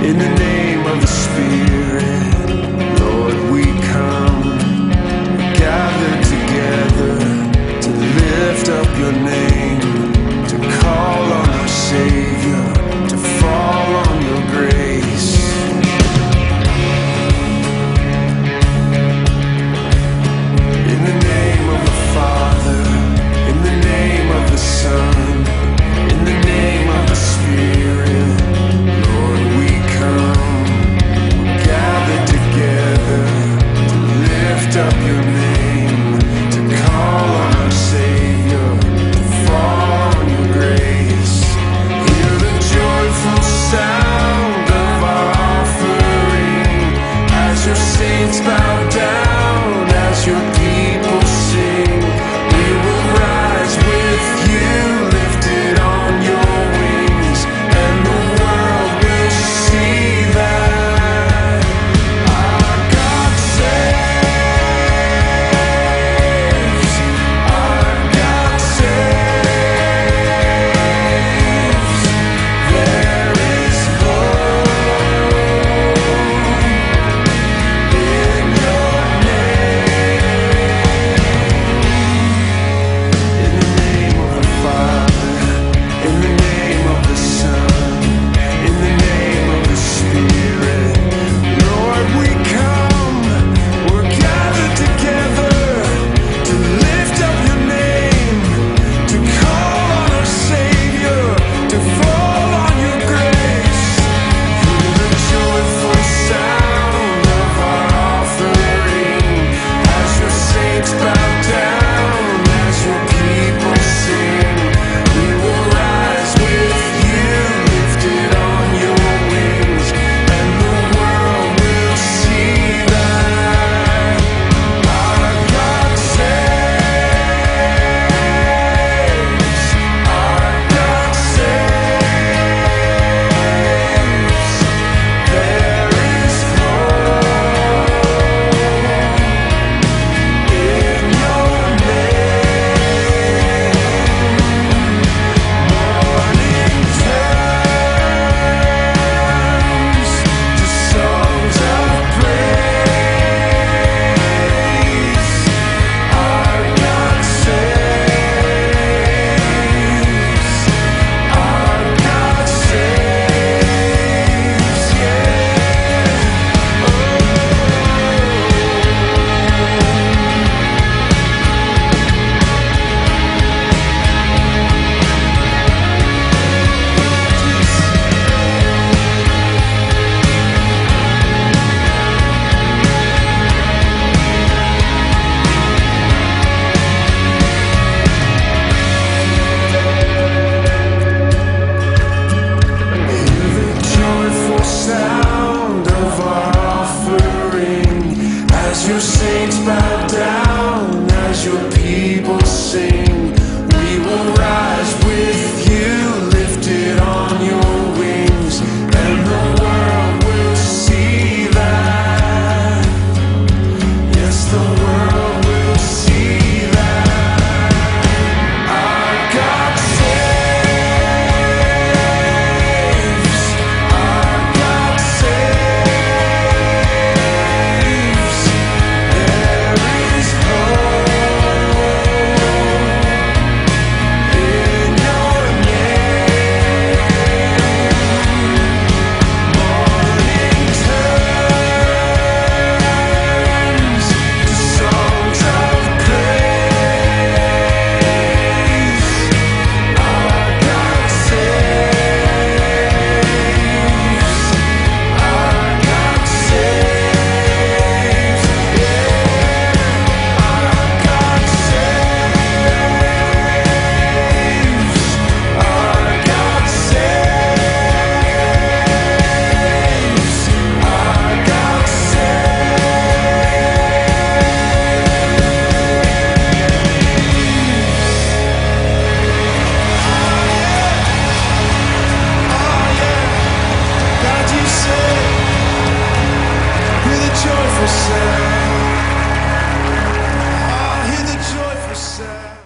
In the name of the Spirit, Lord, we come gathered together to lift up your name, to call on our Savior.